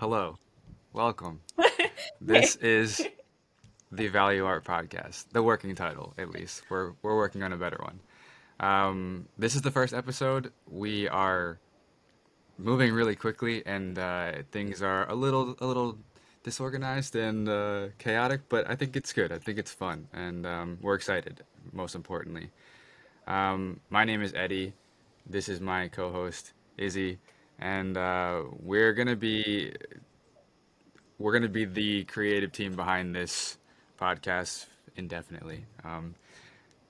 Hello. Welcome. This is the Value Art Podcast, the working title, at least. We're working on a better one. This is the first episode. We are moving really quickly, and things are a little disorganized and chaotic, but I think it's good. I think it's fun, and we're excited, most importantly. My name is Eddie. This is my co-host, Izzy, and we're gonna be the creative team behind this podcast indefinitely,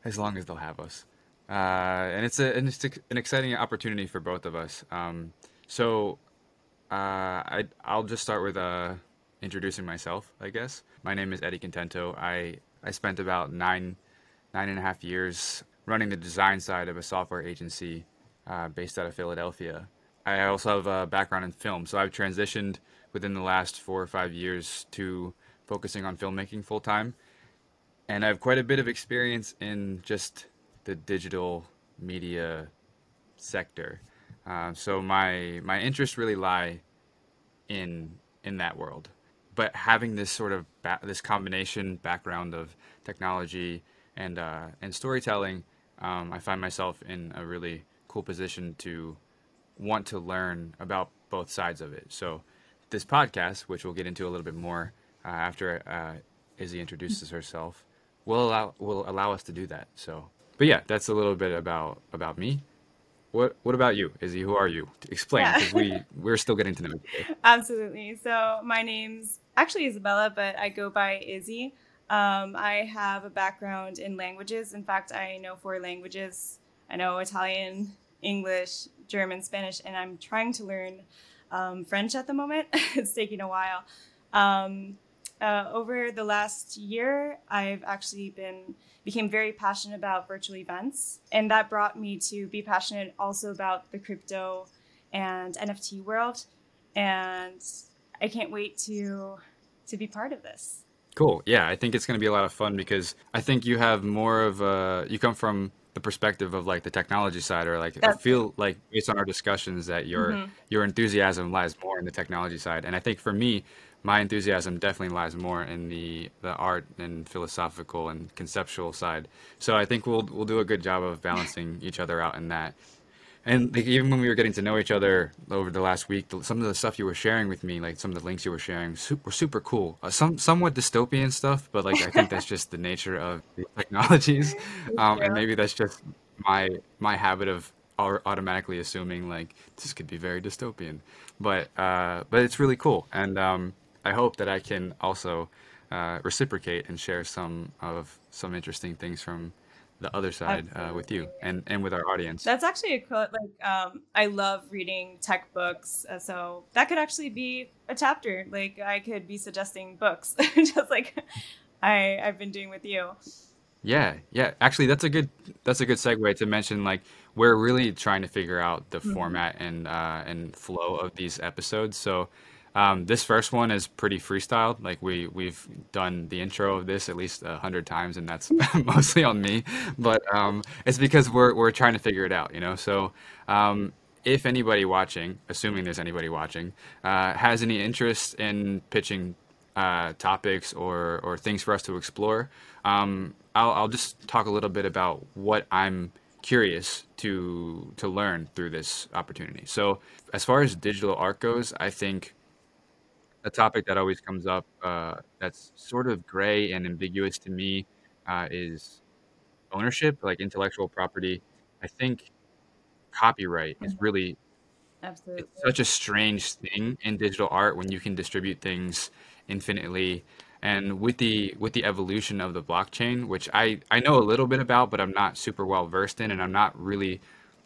as long as they'll have us. And it's an exciting opportunity for both of us. So I'll just start with introducing myself, I guess. My name is Eddie Contento. I spent about nine and a half years running the design side of a software agency based out of Philadelphia. I also have a background in film, so I've transitioned within the last 4 or 5 years to focusing on filmmaking full time. And I have quite a bit of experience in just the digital media sector. So my interests really lie in that world. But having this sort of this combination background of technology and storytelling, I find myself in a really cool position to want to learn about both sides of it. So this podcast, which we'll get into a little bit more after Izzy introduces herself, will allow us to do that. So. But yeah, that's a little bit about me. What about you, Izzy? Who are you? Explain, because we're still getting to know you. Absolutely. So my name's actually Isabella, but I go by Izzy. I have a background in languages. In fact, I know 4 languages. I know Italian, English, German, Spanish, and I'm trying to learn French at the moment. It's taking a while. Over the last year, I've actually became very passionate about virtual events, and that brought me to be passionate also about the crypto and NFT world. And I can't wait to be part of this. Cool. Yeah, I think it's going to be a lot of fun because I think you have more of you come from the perspective of like the technology side, or like I feel like based on our discussions that your enthusiasm lies more in the technology side, and I think for me, my enthusiasm definitely lies more in the art and philosophical and conceptual side. So I think we'll do a good job of balancing each other out in that. And like, even when we were getting to know each other over the last week, some of the stuff you were sharing with me, like some of the links you were sharing, were super cool. Somewhat dystopian stuff, but like I think that's just the nature of the technologies. And maybe that's just my habit of automatically assuming like this could be very dystopian. But it's really cool. And I hope that I can also reciprocate and share some interesting things from the other side with you and with our audience. That's actually a quote. Like, I love reading tech books. So that could actually be a chapter. Like I could be suggesting books just like I've been doing with you. Yeah. Yeah. Actually, that's a good segue to mention, like, we're really trying to figure out the format and flow of these episodes. So, this first one is pretty freestyled. Like we've done the intro of this at least 100 times, and that's mostly on me. But it's because we're trying to figure it out, you know. So if anybody watching, assuming there's anybody watching, has any interest in pitching topics or things for us to explore, I'll just talk a little bit about what I'm curious to learn through this opportunity. So as far as digital art goes, I think a topic that always comes up that's sort of gray and ambiguous to me is ownership, like intellectual property. I think copyright is really it's such a strange thing in digital art when you can distribute things infinitely. And with the evolution of the blockchain, which I know a little bit about, but I'm not super well versed in, and I'm not really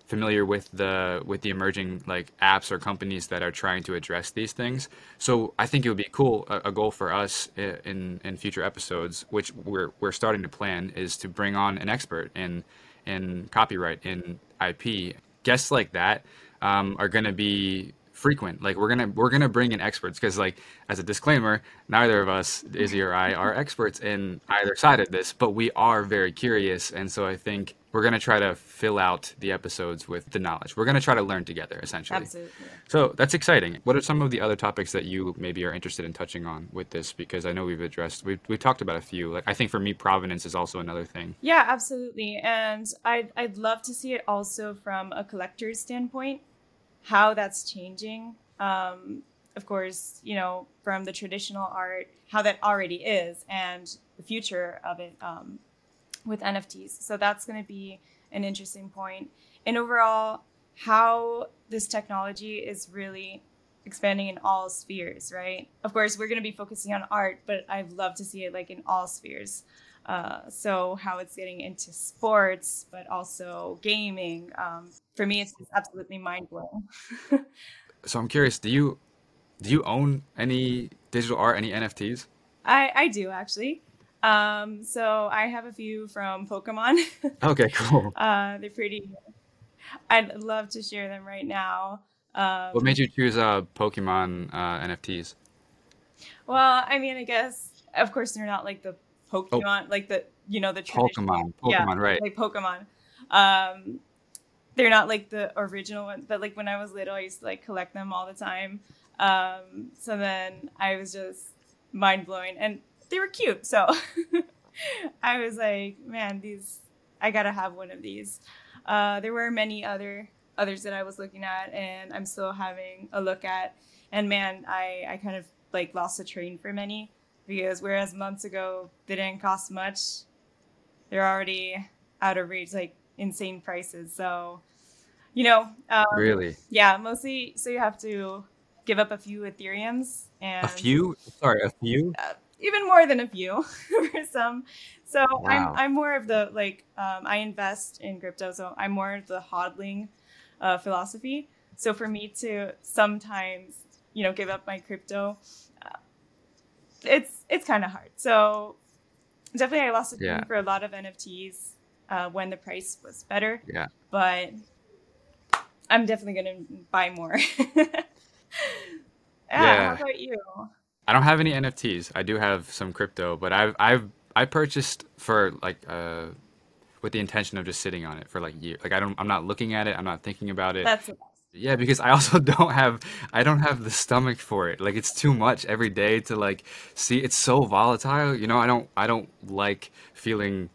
familiar with the emerging like apps or companies that are trying to address these things. So I think it would be cool, a goal for us in future episodes, which we're starting to plan, is to bring on an expert in copyright, in IP. Guests like that are going to be frequent. Like we're gonna bring in experts, because like, as a disclaimer, neither of us, Izzy or I, are experts in either side of this, but we are very curious. And so I think we're gonna try to fill out the episodes with the knowledge. We're gonna try to learn together, essentially. Absolutely. So that's exciting. What are some of the other topics that you maybe are interested in touching on with this? Because I know we've talked about a few. Like, I think for me, provenance is also another thing. Yeah, absolutely. And I'd love to see it also from a collector's standpoint, how that's changing. Of course, you know, from the traditional art, how that already is, and the future of it with NFTs. So that's going to be an interesting point. And overall, how this technology is really expanding in all spheres, right? Of course, we're going to be focusing on art, but I'd love to see it like in all spheres. So how it's getting into sports, but also gaming. For me, it's absolutely mind-blowing. So I'm curious, do you own any digital art, any NFTs? I do, actually. So I have a few from Pokemon. Okay, cool. They're pretty. I'd love to share them right now. What made you choose Pokemon NFTs? Well, I mean, I guess, of course, they're not like the Pokemon, like the, you know, the traditional. Pokemon, yeah, right. Like Pokemon. They're not like the original ones, but like when I was little, I used to like collect them all the time. So then I was just mind blowing, and they were cute. So I was like, man, I gotta have one of these. There were many others that I was looking at, and I'm still having a look at. And man, I kind of like lost the train for many, because whereas months ago they didn't cost much, they're already out of reach, like insane prices. So, you know, really, yeah, mostly. So you have to give up a few Ethereums and a few. Even more than a few for some. So wow. I'm more of the, like, I invest in crypto, so I'm more of the hodling philosophy. So for me to sometimes, you know, give up my crypto, it's kind of hard. So definitely I lost a thing for a lot of NFTs when the price was better. Yeah. But I'm definitely going to buy more. Yeah. How about you? I don't have any NFTs. I do have some crypto, but I purchased for like with the intention of just sitting on it for like years. Like I'm not looking at it. I'm not thinking about it. That's the best. Yeah, because I also don't have the stomach for it. Like it's too much every day to like see. It's so volatile. You know, I don't like feeling.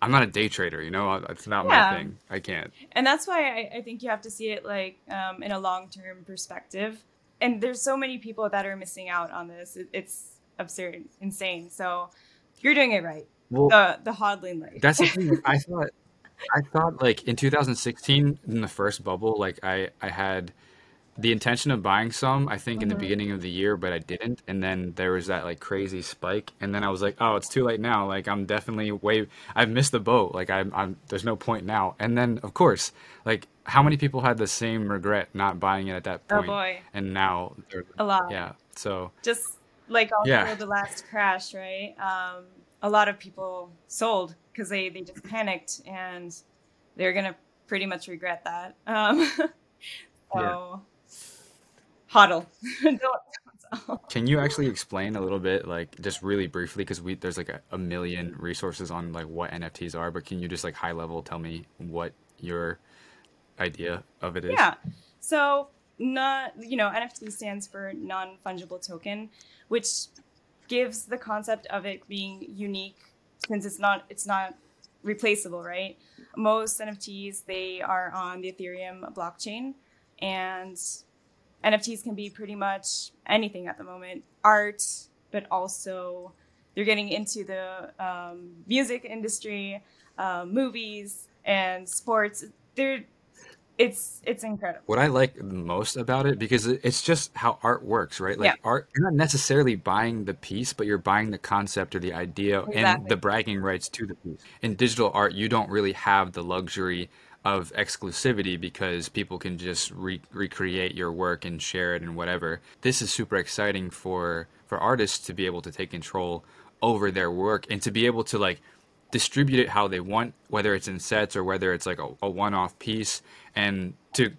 I'm not a day trader. You know, it's not my thing. I can't. And that's why I think you have to see it like in a long-term perspective. And there's so many people that are missing out on this. It's absurd, insane. So you're doing it right. Well, the hodling life. That's the thing. I thought like in 2016, in the first bubble, like I had the intention of buying some, I think, in the beginning of the year, but I didn't. And then there was that like crazy spike. And then I was like, oh, it's too late now. Like I'm definitely I've missed the boat. Like I'm there's no point now. And then of course, like how many people had the same regret not buying it at that point? Oh boy. And now they're a lot. Yeah. So just like the last crash, right? A lot of people sold because they just panicked, and they're going to pretty much regret that. Hodl. Don't. Can you actually explain a little bit, like just really briefly, because there's like a million resources on like what NFTs are, but can you just like high level tell me what your idea of it is? Yeah. So NFT stands for non-fungible token, which gives the concept of it being unique, since it's not replaceable, right? Most NFTs, they are on the Ethereum blockchain, and NFTs can be pretty much anything at the moment, art, but also they're getting into the music industry, movies and sports. It's incredible. What I like most about it, because it's just how art works, right? Like art, you're not necessarily buying the piece, but you're buying the concept or the idea and the bragging rights to the piece. In digital art, you don't really have the luxury of exclusivity, because people can just recreate your work and share it and whatever. This is super exciting for artists to be able to take control over their work and to be able to like distribute it how they want, whether it's in sets or whether it's like a one-off piece, and to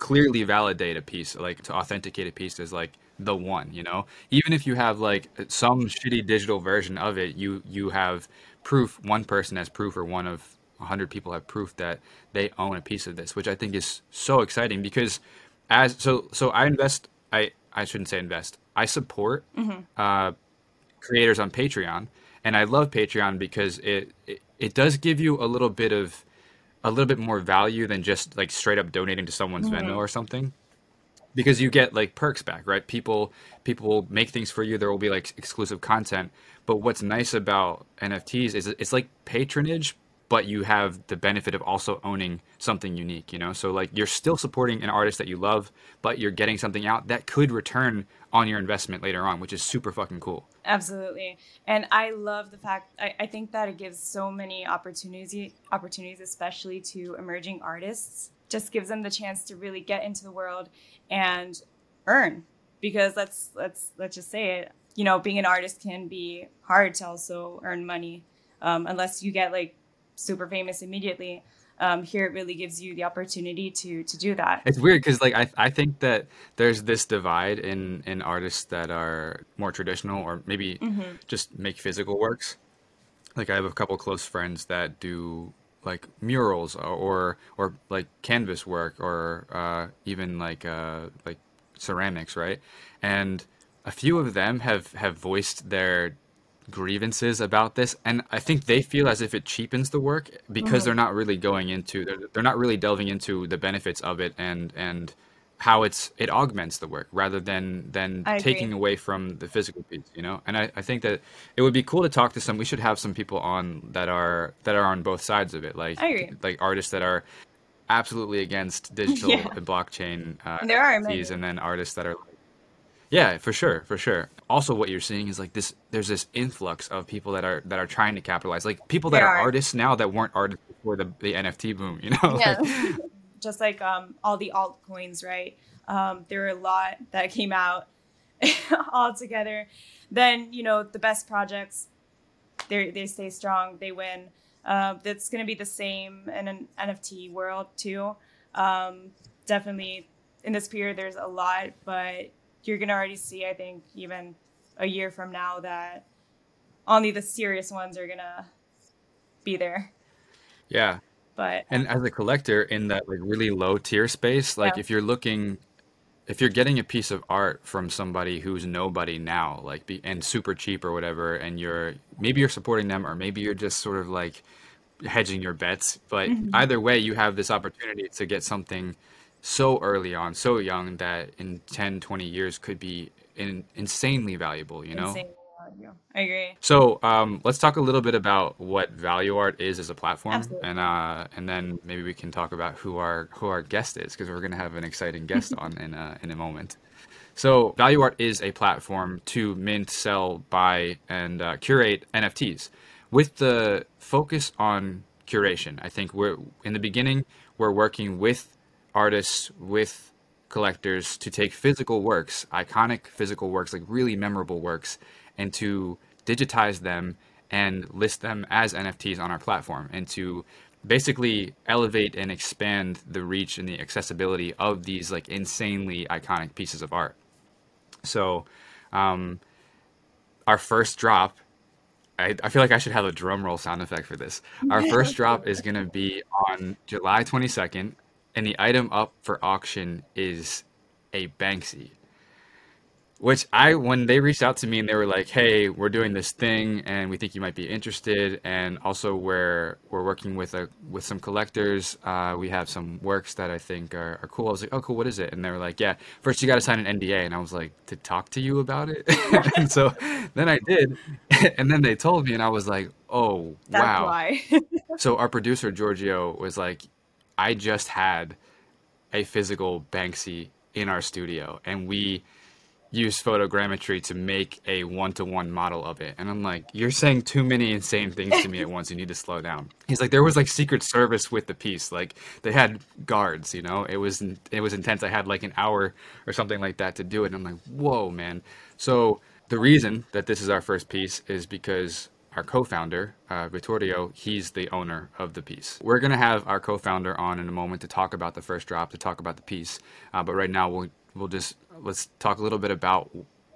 clearly validate a piece, like to authenticate a piece as like the one, you know, even if you have like some shitty digital version of it, you have proof. One person has proof, or one of 100 people have proof that they own a piece of this, which I think is so exciting because I support creators on Patreon, and I love Patreon because it does give you a little bit more value than just like straight up donating to someone's Venmo or something, because you get like perks back, right? People will make things for you. There will be like exclusive content. But what's nice about NFTs is it's like patronage, but you have the benefit of also owning something unique, you know? So like you're still supporting an artist that you love, but you're getting something out that could return on your investment later on, which is super fucking cool. Absolutely. And I love the fact, I think that it gives so many opportunities, especially to emerging artists, just gives them the chance to really get into the world and earn, because let's just say it, you know, being an artist can be hard to also earn money, unless you get like super famous immediately. Here it really gives you the opportunity to do that. It's weird because like I think that there's this divide in artists that are more traditional or maybe just make physical works. Like I have a couple close friends that do like murals or like canvas work or even like ceramics, right? And a few of them have voiced their grievances about this, and I think they feel as if it cheapens the work because they're not really delving into the benefits of it and how it augments the work rather than taking away from the physical piece, you know? And I think that it would be cool to talk to we should have some people on that are on both sides of it. Like artists that are absolutely against digital and blockchain NFTs, and then artists that are like, yeah, for sure. Also, what you're seeing is like this. There's this influx of people that are trying to capitalize, like people that are artists now that weren't artists before the NFT boom. You know, yeah. Just like all the altcoins, right? There were a lot that came out all together. Then you know the best projects, they stay strong, they win. That's going to be the same in an NFT world too. Definitely in this period, there's a lot, but you're going to already see, I think, even a year from now that only the serious ones are going to be there. Yeah. But and as a collector in that like really low tier space, like if you're getting a piece of art from somebody who's nobody now, like and super cheap or whatever, and maybe you're supporting them or maybe you're just sort of like hedging your bets. But either way, you have this opportunity to get something so early on, so young, that in 10, 20 years could be insanely valuable, you know? Insanely valuable. I agree. So let's talk a little bit about what ValuArt is as a platform. Absolutely. And then maybe we can talk about who our guest is, because we're going to have an exciting guest on in a moment. So ValuArt is a platform to mint, sell, buy, and curate NFTs with the focus on curation. I think we're working with artists, with collectors, to take physical works, iconic physical works, like really memorable works, and to digitize them and list them as NFTs on our platform, and to basically elevate and expand the reach and the accessibility of these like insanely iconic pieces of art. So our first drop, I feel like I should have a drum roll sound effect for this. Our first drop is going to be on July 22nd. And the item up for auction is a Banksy, which when they reached out to me and they were like, hey, we're doing this thing and we think you might be interested. And also we're working with some collectors. We have some works that I think are cool. I was like, oh, cool. What is it? And they were like, yeah, first you got to sign an NDA. And I was like, to talk to you about it. And so then I did. And then they told me and I was like, oh, that's wow. Why. So our producer, Giorgio, was like, I just had a physical Banksy in our studio and we used photogrammetry to make a 1-to-1 model of it. And I'm like, you're saying too many insane things to me at once. You need to slow down. He's like, there was like Secret Service with the piece. Like they had guards, you know, it was intense. I had like an hour or something like that to do it. And I'm like, whoa, man. So the reason that this is our first piece is because our co-founder, Vittorio, he's the owner of the piece. We're going to have our co-founder on in a moment to talk about the first drop, to talk about the piece. But right now, let's talk a little bit about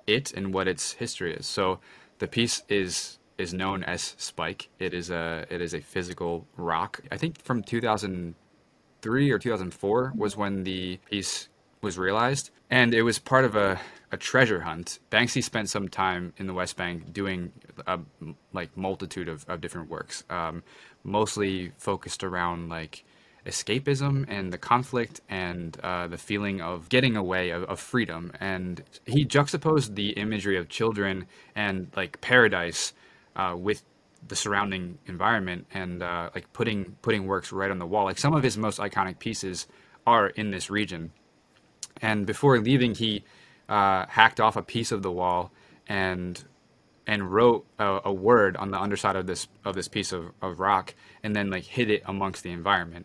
it and what its history is. So the piece is known as Spike. It is a physical rock. I think from 2003 or 2004 was when the piece was realized, and it was part of a treasure hunt. Banksy spent some time in the West Bank doing a multitude of different works, mostly focused around like escapism and the conflict and the feeling of getting away, of freedom. And he juxtaposed the imagery of children and like paradise with the surrounding environment, and like putting works right on the wall. Like some of his most iconic pieces are in this region. And before leaving, he hacked off a piece of the wall and wrote a word on the underside of this piece of rock, and then like hid it amongst the environment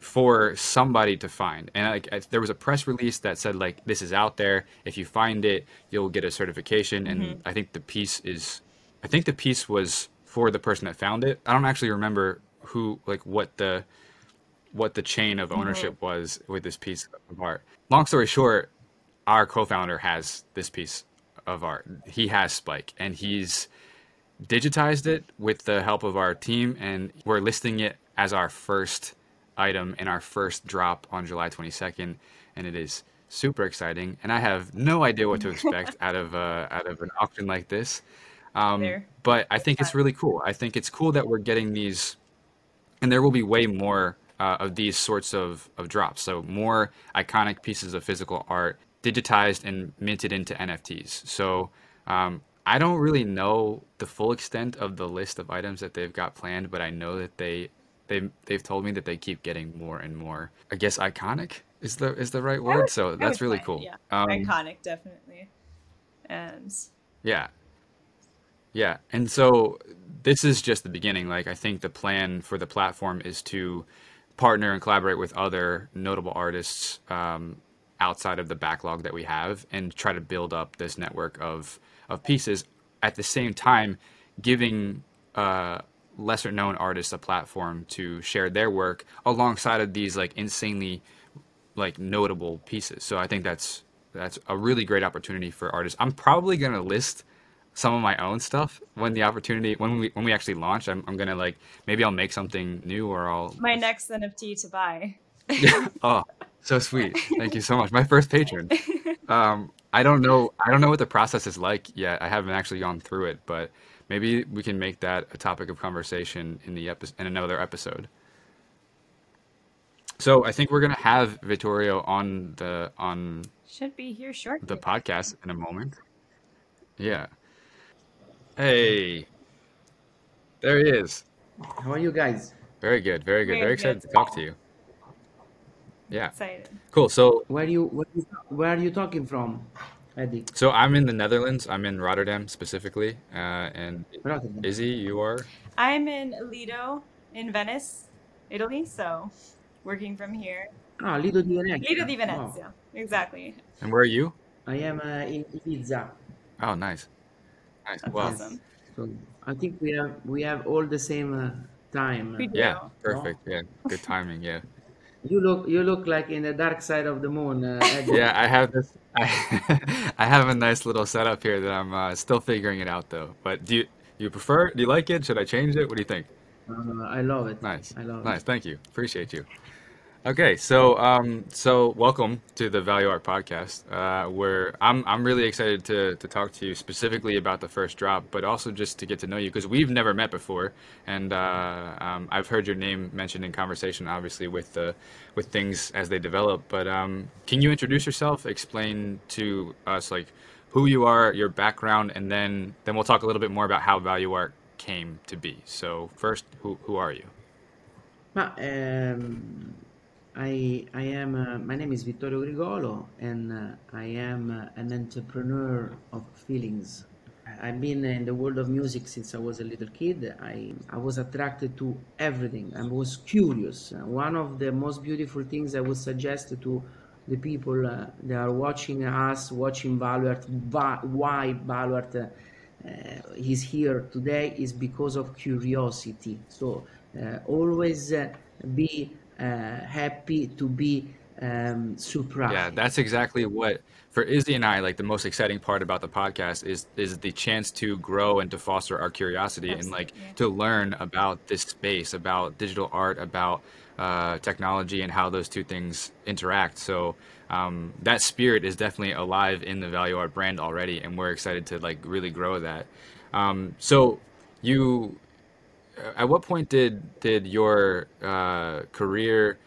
for somebody to find. And like there was a press release that said like, this is out there. If you find it, you'll get a certification. Mm-hmm. And I think the piece was for the person that found it. I don't actually remember who, like what the chain of ownership mm-hmm. was with this piece of art. Long story short, our co-founder has this piece of art. He has Spike, and he's digitized it with the help of our team, and we're listing it as our first item in our first drop on July 22nd, and it is super exciting. And I have no idea what to expect out of an auction like this, but I think it's really cool. I think it's cool that we're getting these, and there will be way more of these sorts of drops. So more iconic pieces of physical art digitized and minted into NFTs. So I don't really know the full extent of the list of items that they've got planned, but I know that they've told me that they keep getting more and more, I guess iconic is the right word. So that's really cool. Yeah. Iconic, definitely. And yeah. And so this is just the beginning. Like I think the plan for the platform is to partner and collaborate with other notable artists outside of the backlog that we have, and try to build up this network of pieces, at the same time giving lesser known artists a platform to share their work alongside of these like insanely like notable pieces. So I think that's a really great opportunity for artists. I'm probably going to list some of my own stuff when we actually launch. I'm gonna like, maybe I'll make something new, or I'll my next NFT to buy. Yeah. Oh, so sweet. Thank you so much. My first patron. I don't know what the process is like yet. I haven't actually gone through it, but maybe we can make that a topic of conversation in another episode. So I think we're gonna have Vittorio on should be here shortly, the podcast in a moment. Yeah. Hey, there he is. How are you guys? Very good, very good. Very excited to talk to you. Yeah. Excited. Cool. So where are you talking from, Eddie? So I'm in the Netherlands. I'm in Rotterdam specifically. And Rotterdam. Izzy, you are? I'm in Lido in Venice, Italy. So working from here. Ah, Lido di Venezia. Lido di Venezia, oh. Exactly. And where are you? I am in Ibiza. Oh, nice. Nice. That's awesome. So I think we have all the same time. Yeah, perfect. Yeah, good timing. Yeah. You look like in the dark side of the moon. Yeah, I have this. I have a nice little setup here that I'm still figuring it out though. But do you prefer? Do you like it? Should I change it? What do you think? I love it. Nice. Nice. Thank you. Appreciate you. Okay, so welcome to the Valuart podcast, where I'm really excited to talk to you specifically about the first drop, but also just to get to know you, because we've never met before, and I've heard your name mentioned in conversation, obviously with things as they develop. But can you introduce yourself? Explain to us like who you are, your background, and then we'll talk a little bit more about how Valuart came to be. So first, who are you? My name is Vittorio Grigolo, and I am an entrepreneur of feelings. I've been in the world of music since I was a little kid. I was attracted to everything. I was curious. One of the most beautiful things I would suggest to the people that are watching us, watching Valuart, why Valuart is here today is because of curiosity. So always be happy to be surprised. Yeah, that's exactly what, for Izzy and I, like the most exciting part about the podcast is the chance to grow and to foster our curiosity. Absolutely. And like to learn about this space, about digital art, about technology, and how those two things interact. So that spirit is definitely alive in the Valuart brand already, and we're excited to like really grow that. So you, at what point did your career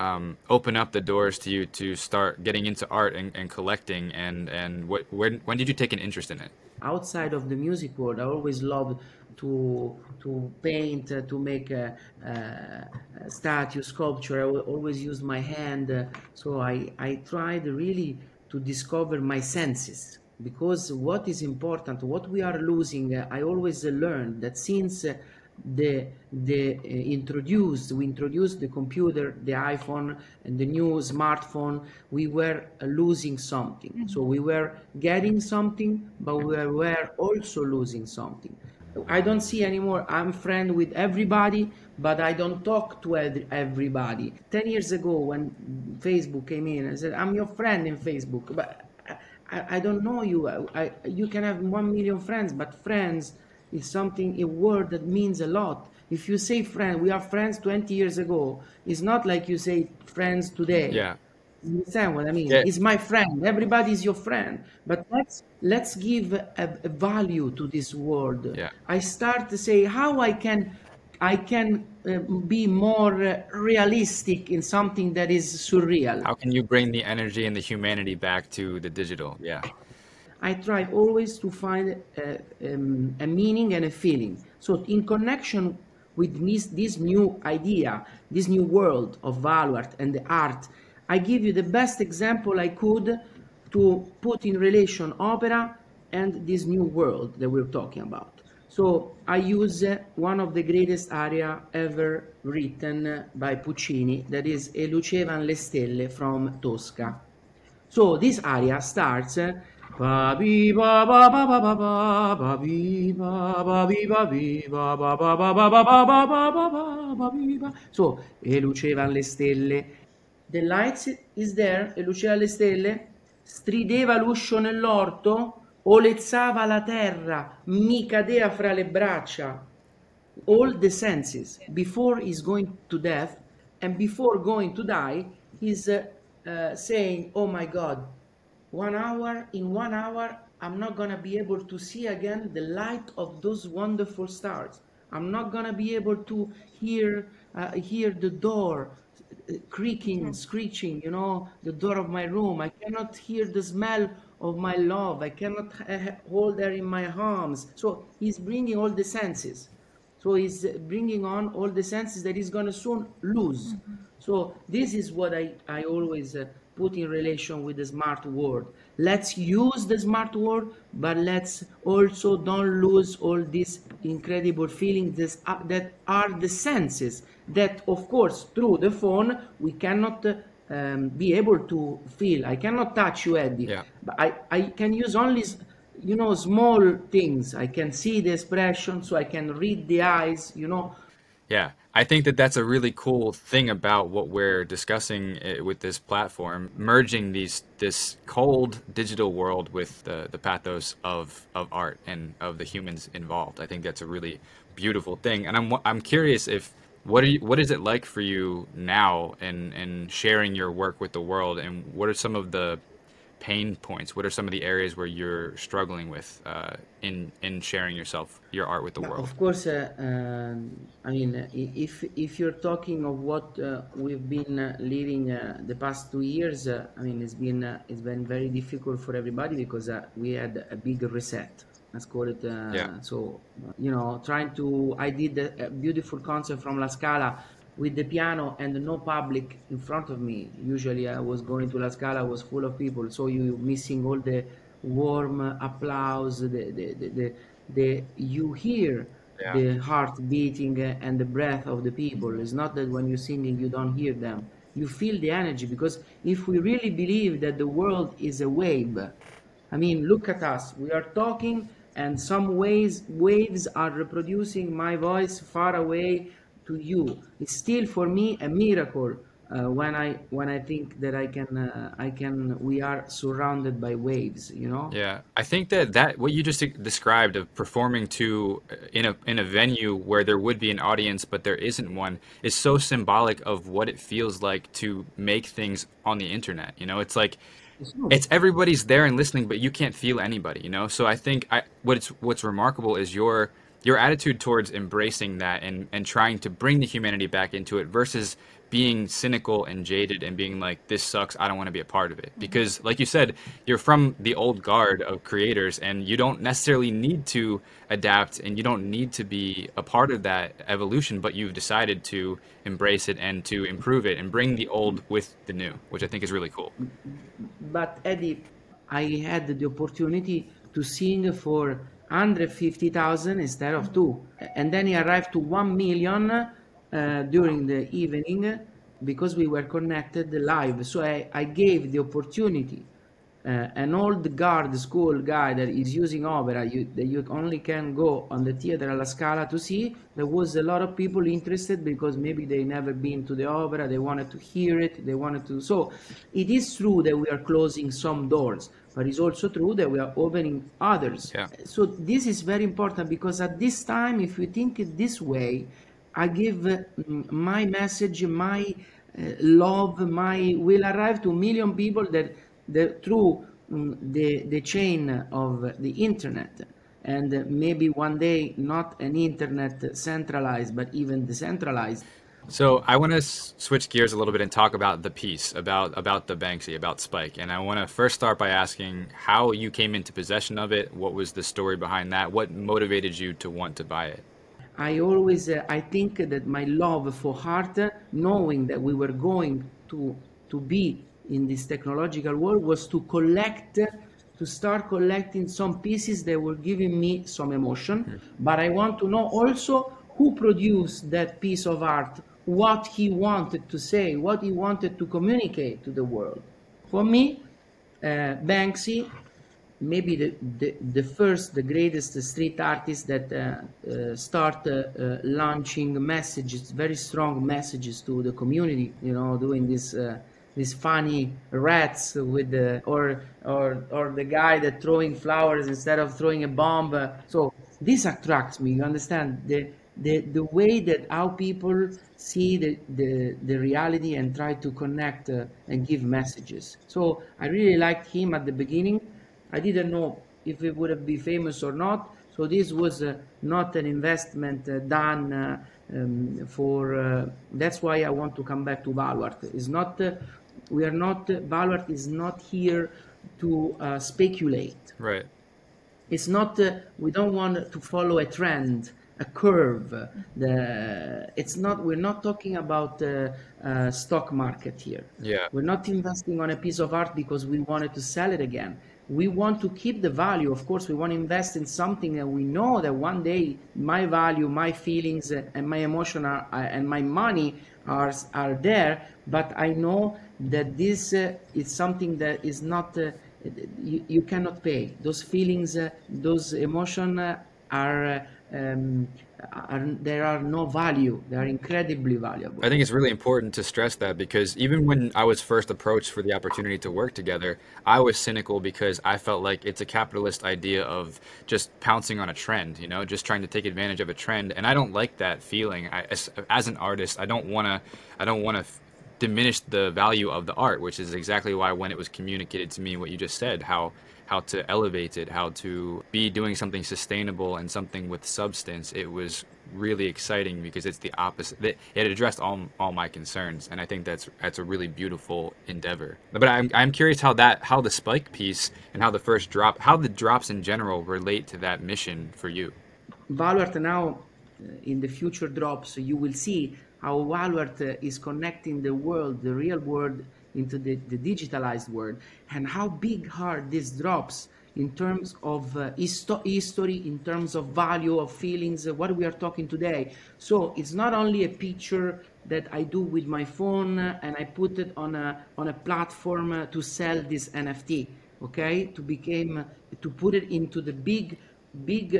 open up the doors to you to start getting into art and collecting, and what, when did you take an interest in it? Outside of the music world, I always loved to paint, to make a statue, sculpture. I always used my hand, so I tried really to discover my senses, because what is important, what we are losing, I always learned that since we introduced the computer, the iPhone, and the new smartphone, we were losing something. Mm-hmm. So we were getting something, but we were also losing something. I don't see anymore, I'm friend with everybody, but I don't talk to everybody. 10 years ago, when Facebook came in, I said, I'm your friend in Facebook, but I don't know you. You can have 1 million friends, but friends is something, a word that means a lot. If you say friend, we are friends 20 years ago, it's not like you say friends today. Yeah. You understand what I mean? Yeah. It's my friend. Everybody's your friend. But let's give a value to this word. Yeah. I start to say how I can be more realistic in something that is surreal. How can you bring the energy and the humanity back to the digital? Yeah. I try always to find a meaning and a feeling. So in connection with this new idea, this new world of Valuart and the art, I give you the best example I could to put in relation opera and this new world that we're talking about. So I use one of the greatest aria ever written by Puccini, that is E Lucevan Le Stelle from Tosca. So this aria starts so E Lucevan Le Stelle. The lights is there, e luceva le stelle, strideva l'uscio nell'orto, olezzava la terra, mi cadea fra le braccia. All the senses, before he's going to death, and before going to die, he's saying, oh my God, in one hour, I'm not going to be able to see again the light of those wonderful stars. I'm not going to be able to hear the door creaking, screeching, you know, the door of my room. I cannot hear the smell of my love. I cannot hold her in my arms. So he's bringing all the senses. So he's bringing on all the senses that he's going to soon lose. Mm-hmm. So this is what I always put in relation with the smart world. Let's use the smart world, but let's also don't lose all these incredible feelings that are the senses, that of course through the phone we cannot be able to feel. I cannot touch you, Eddie. Yeah. But I can use only, you know, small things. I can see the expression, so I can read the eyes, you know. Yeah, I think that's a really cool thing about what we're discussing with this platform, merging this cold digital world with the pathos of art and of the humans involved. I think that's a really beautiful thing. And I'm curious if what is it like for you now in sharing your work with the world, and what are some of the pain points? What are some of the areas where you're struggling with in sharing your art with the world? Of course, I mean, if you're talking of what we've been living the past 2 years, I mean, it's been very difficult for everybody, because we had a big reset. Let's call it. Yeah. So, you know, I did a beautiful concert from La Scala with the piano and no public in front of me. Usually I was going to La Scala, was full of people, so you're missing all the warm applause, the you hear, yeah, the heart beating and the breath of the people. It's not that when you're singing you don't hear them. You feel the energy, because if we really believe that the world is a wave, I mean, look at us, we are talking and some waves are reproducing my voice far away to you. It's still for me a miracle when I think that we are surrounded by waves, you know. Yeah, I think that what you just described of performing to in a venue where there would be an audience but there isn't one is so symbolic of what it feels like to make things on the internet. You know, it's like it's everybody's there and listening, but you can't feel anybody. You know, so I think what's remarkable is your attitude towards embracing that and trying to bring the humanity back into it versus being cynical and jaded and being like, this sucks, I don't want to be a part of it. Because like you said, you're from the old guard of creators and you don't necessarily need to adapt and you don't need to be a part of that evolution, but you've decided to embrace it and to improve it and bring the old with the new, which I think is really cool. But Eddie, I had the opportunity to sing for 150,000 instead of 2, and then he arrived to 1,000,000 during the evening because we were connected live. So I gave the opportunity. An old guard school guy that is using opera that you only can go on the theater La Scala to see, there was a lot of people interested because maybe they never been to the opera, they wanted to hear it, so it is true that we are closing some doors, but it's also true that we are opening others. Yeah. So this is very important, because at this time, if we think it this way, I give my message, my love, my will arrive to 1,000,000 people through the chain of the internet, and maybe one day not an internet centralized but even decentralized. So I want to switch gears a little bit and talk about the piece, about the Banksy, about Spike. And I want to first start by asking how you came into possession of it. What was the story behind that? What motivated you to want to buy it? I always I think that my love for art, knowing that we were going to be in this technological world, was to start collecting some pieces that were giving me some emotion. But I want to know also who produced that piece of art, what he wanted to say, what he wanted to communicate to the world. For me, Banksy, maybe the greatest street artist that start launching messages, very strong messages to the community, you know, doing this these funny rats with the or the guy that throwing flowers instead of throwing a bomb. So this attracts me. You understand the way that how people see the reality and try to connect and give messages. So I really liked him at the beginning. I didn't know if it would be famous or not. So this was not an investment done for. That's why I want to come back to Valuart. It's not. We are not. Valuart is not here to speculate. Right. It's not. We don't want to follow a trend, a curve. It's not. We're not talking about stock market here. Yeah. We're not investing on a piece of art because we wanted to sell it again. We want to keep the value. Of course, we want to invest in something that we know that one day my value, my feelings, and my emotion and my money are there. But I know that this is something that is not you cannot pay. Those feelings, those emotion there are no value. They are incredibly valuable. I think it's really important to stress that, because even when I was first approached for the opportunity to work together, I was cynical because I felt like it's a capitalist idea of just pouncing on a trend, you know, just trying to take advantage of a trend. And I don't like that feeling. As an artist, I don't want to diminish the value of the art, which is exactly why when it was communicated to me, what you just said, how to elevate it, how to be doing something sustainable and something with substance. It was really exciting because it's the opposite. It addressed all my concerns, and I think that's a really beautiful endeavor. But I'm curious how the Spike piece and how the first drop, how the drops in general relate to that mission for you. Valuart now, in the future drops, you will see how Valuart is connecting the world, the real world, into the digitalized world, and how big are these drops in terms of history, in terms of value, of feelings, what we are talking today. So it's not only a picture that I do with my phone and I put it on a platform to sell this NFT, okay? To put it into the big big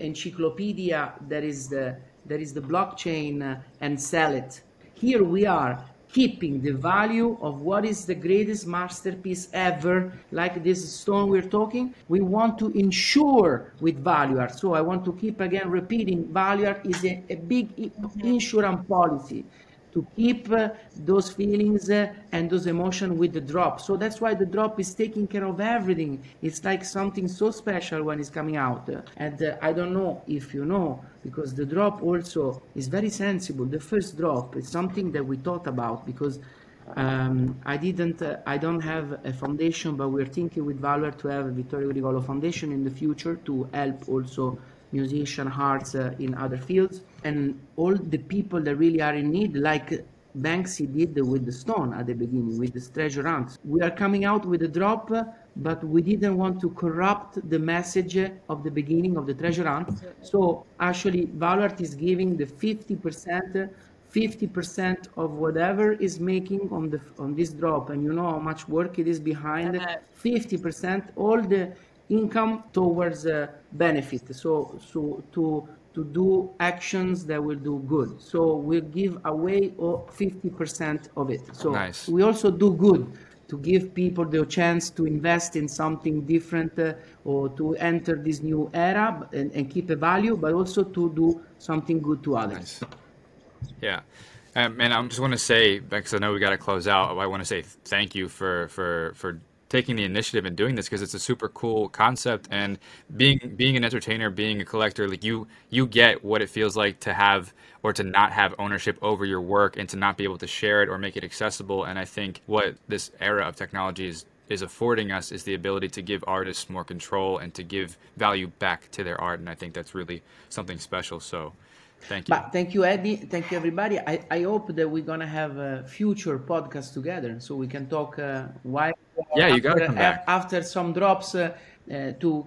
encyclopedia that is the blockchain and sell it. Here we are keeping the value of what is the greatest masterpiece ever, like this stone we're talking. We want to insure with Valuart. So I want to keep again repeating, Valuart is a big insurance policy to keep those feelings and those emotions with the drop. So that's why the drop is taking care of everything. It's like something so special when it's coming out. And I don't know if you know, because the drop also is very sensible. The first drop is something that we thought about, because I don't have a foundation, but we're thinking with Valuart to have a Vittorio Grigolo Foundation in the future to help also musician hearts in other fields, and all the people that really are in need, like Banksy did with the stone at the beginning, with the treasure hunt. We are coming out with a drop, but we didn't want to corrupt the message of the beginning of the treasure hunt. So actually Valuart is giving the 50% of whatever is making on this drop, and you know how much work it is behind. 50% all the income towards benefit, so to do actions that will do good. So we'll give away 50% of it. So nice. We also do good to give people the chance to invest in something different or to enter this new era and keep a value, but also to do something good to others. Nice. Yeah. And I just want to say, because I know we got to close out, I want to say thank you for taking the initiative and doing this, because it's a super cool concept, and being an entertainer, being a collector, like you get what it feels like to have or to not have ownership over your work and to not be able to share it or make it accessible. And I think what this era of technology is affording us is the ability to give artists more control and to give value back to their art. And I think that's really something special. So thank you. But thank you, Eddie. Thank you, everybody. I hope that we're going to have a future podcast together, so we can talk why. Yeah, you got to come back. After some drops to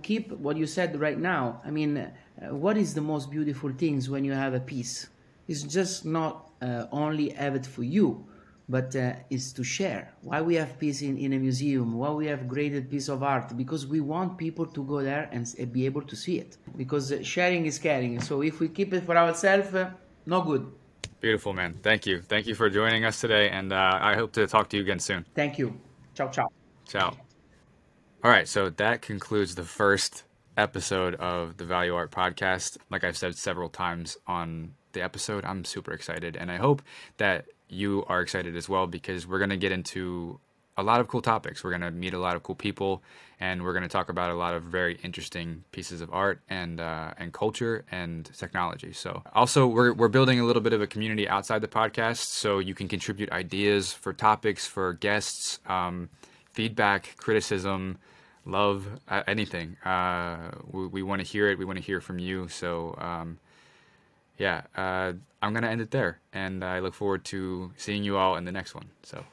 keep what you said right now. I mean, what is the most beautiful things when you have a piece? It's just not only have it for you, but it's to share. Why we have peace in a museum, why we have graded piece of art, because we want people to go there and be able to see it, because sharing is caring. So if we keep it for ourselves, no good. Beautiful, man. Thank you. Thank you for joining us today. And I hope to talk to you again soon. Thank you. Ciao, ciao. Ciao. All right. So that concludes the first episode of the Valuart podcast. Like I've said several times on the episode, I'm super excited, and I hope that you are excited as well, because we're going to get into a lot of cool topics. We're going to meet a lot of cool people, and we're going to talk about a lot of very interesting pieces of art and culture and technology. So also we're building a little bit of a community outside the podcast, so you can contribute ideas for topics, for guests, feedback, criticism, love, anything. We want to hear it. We want to hear from you. So, I'm going to end it there, and I look forward to seeing you all in the next one. So.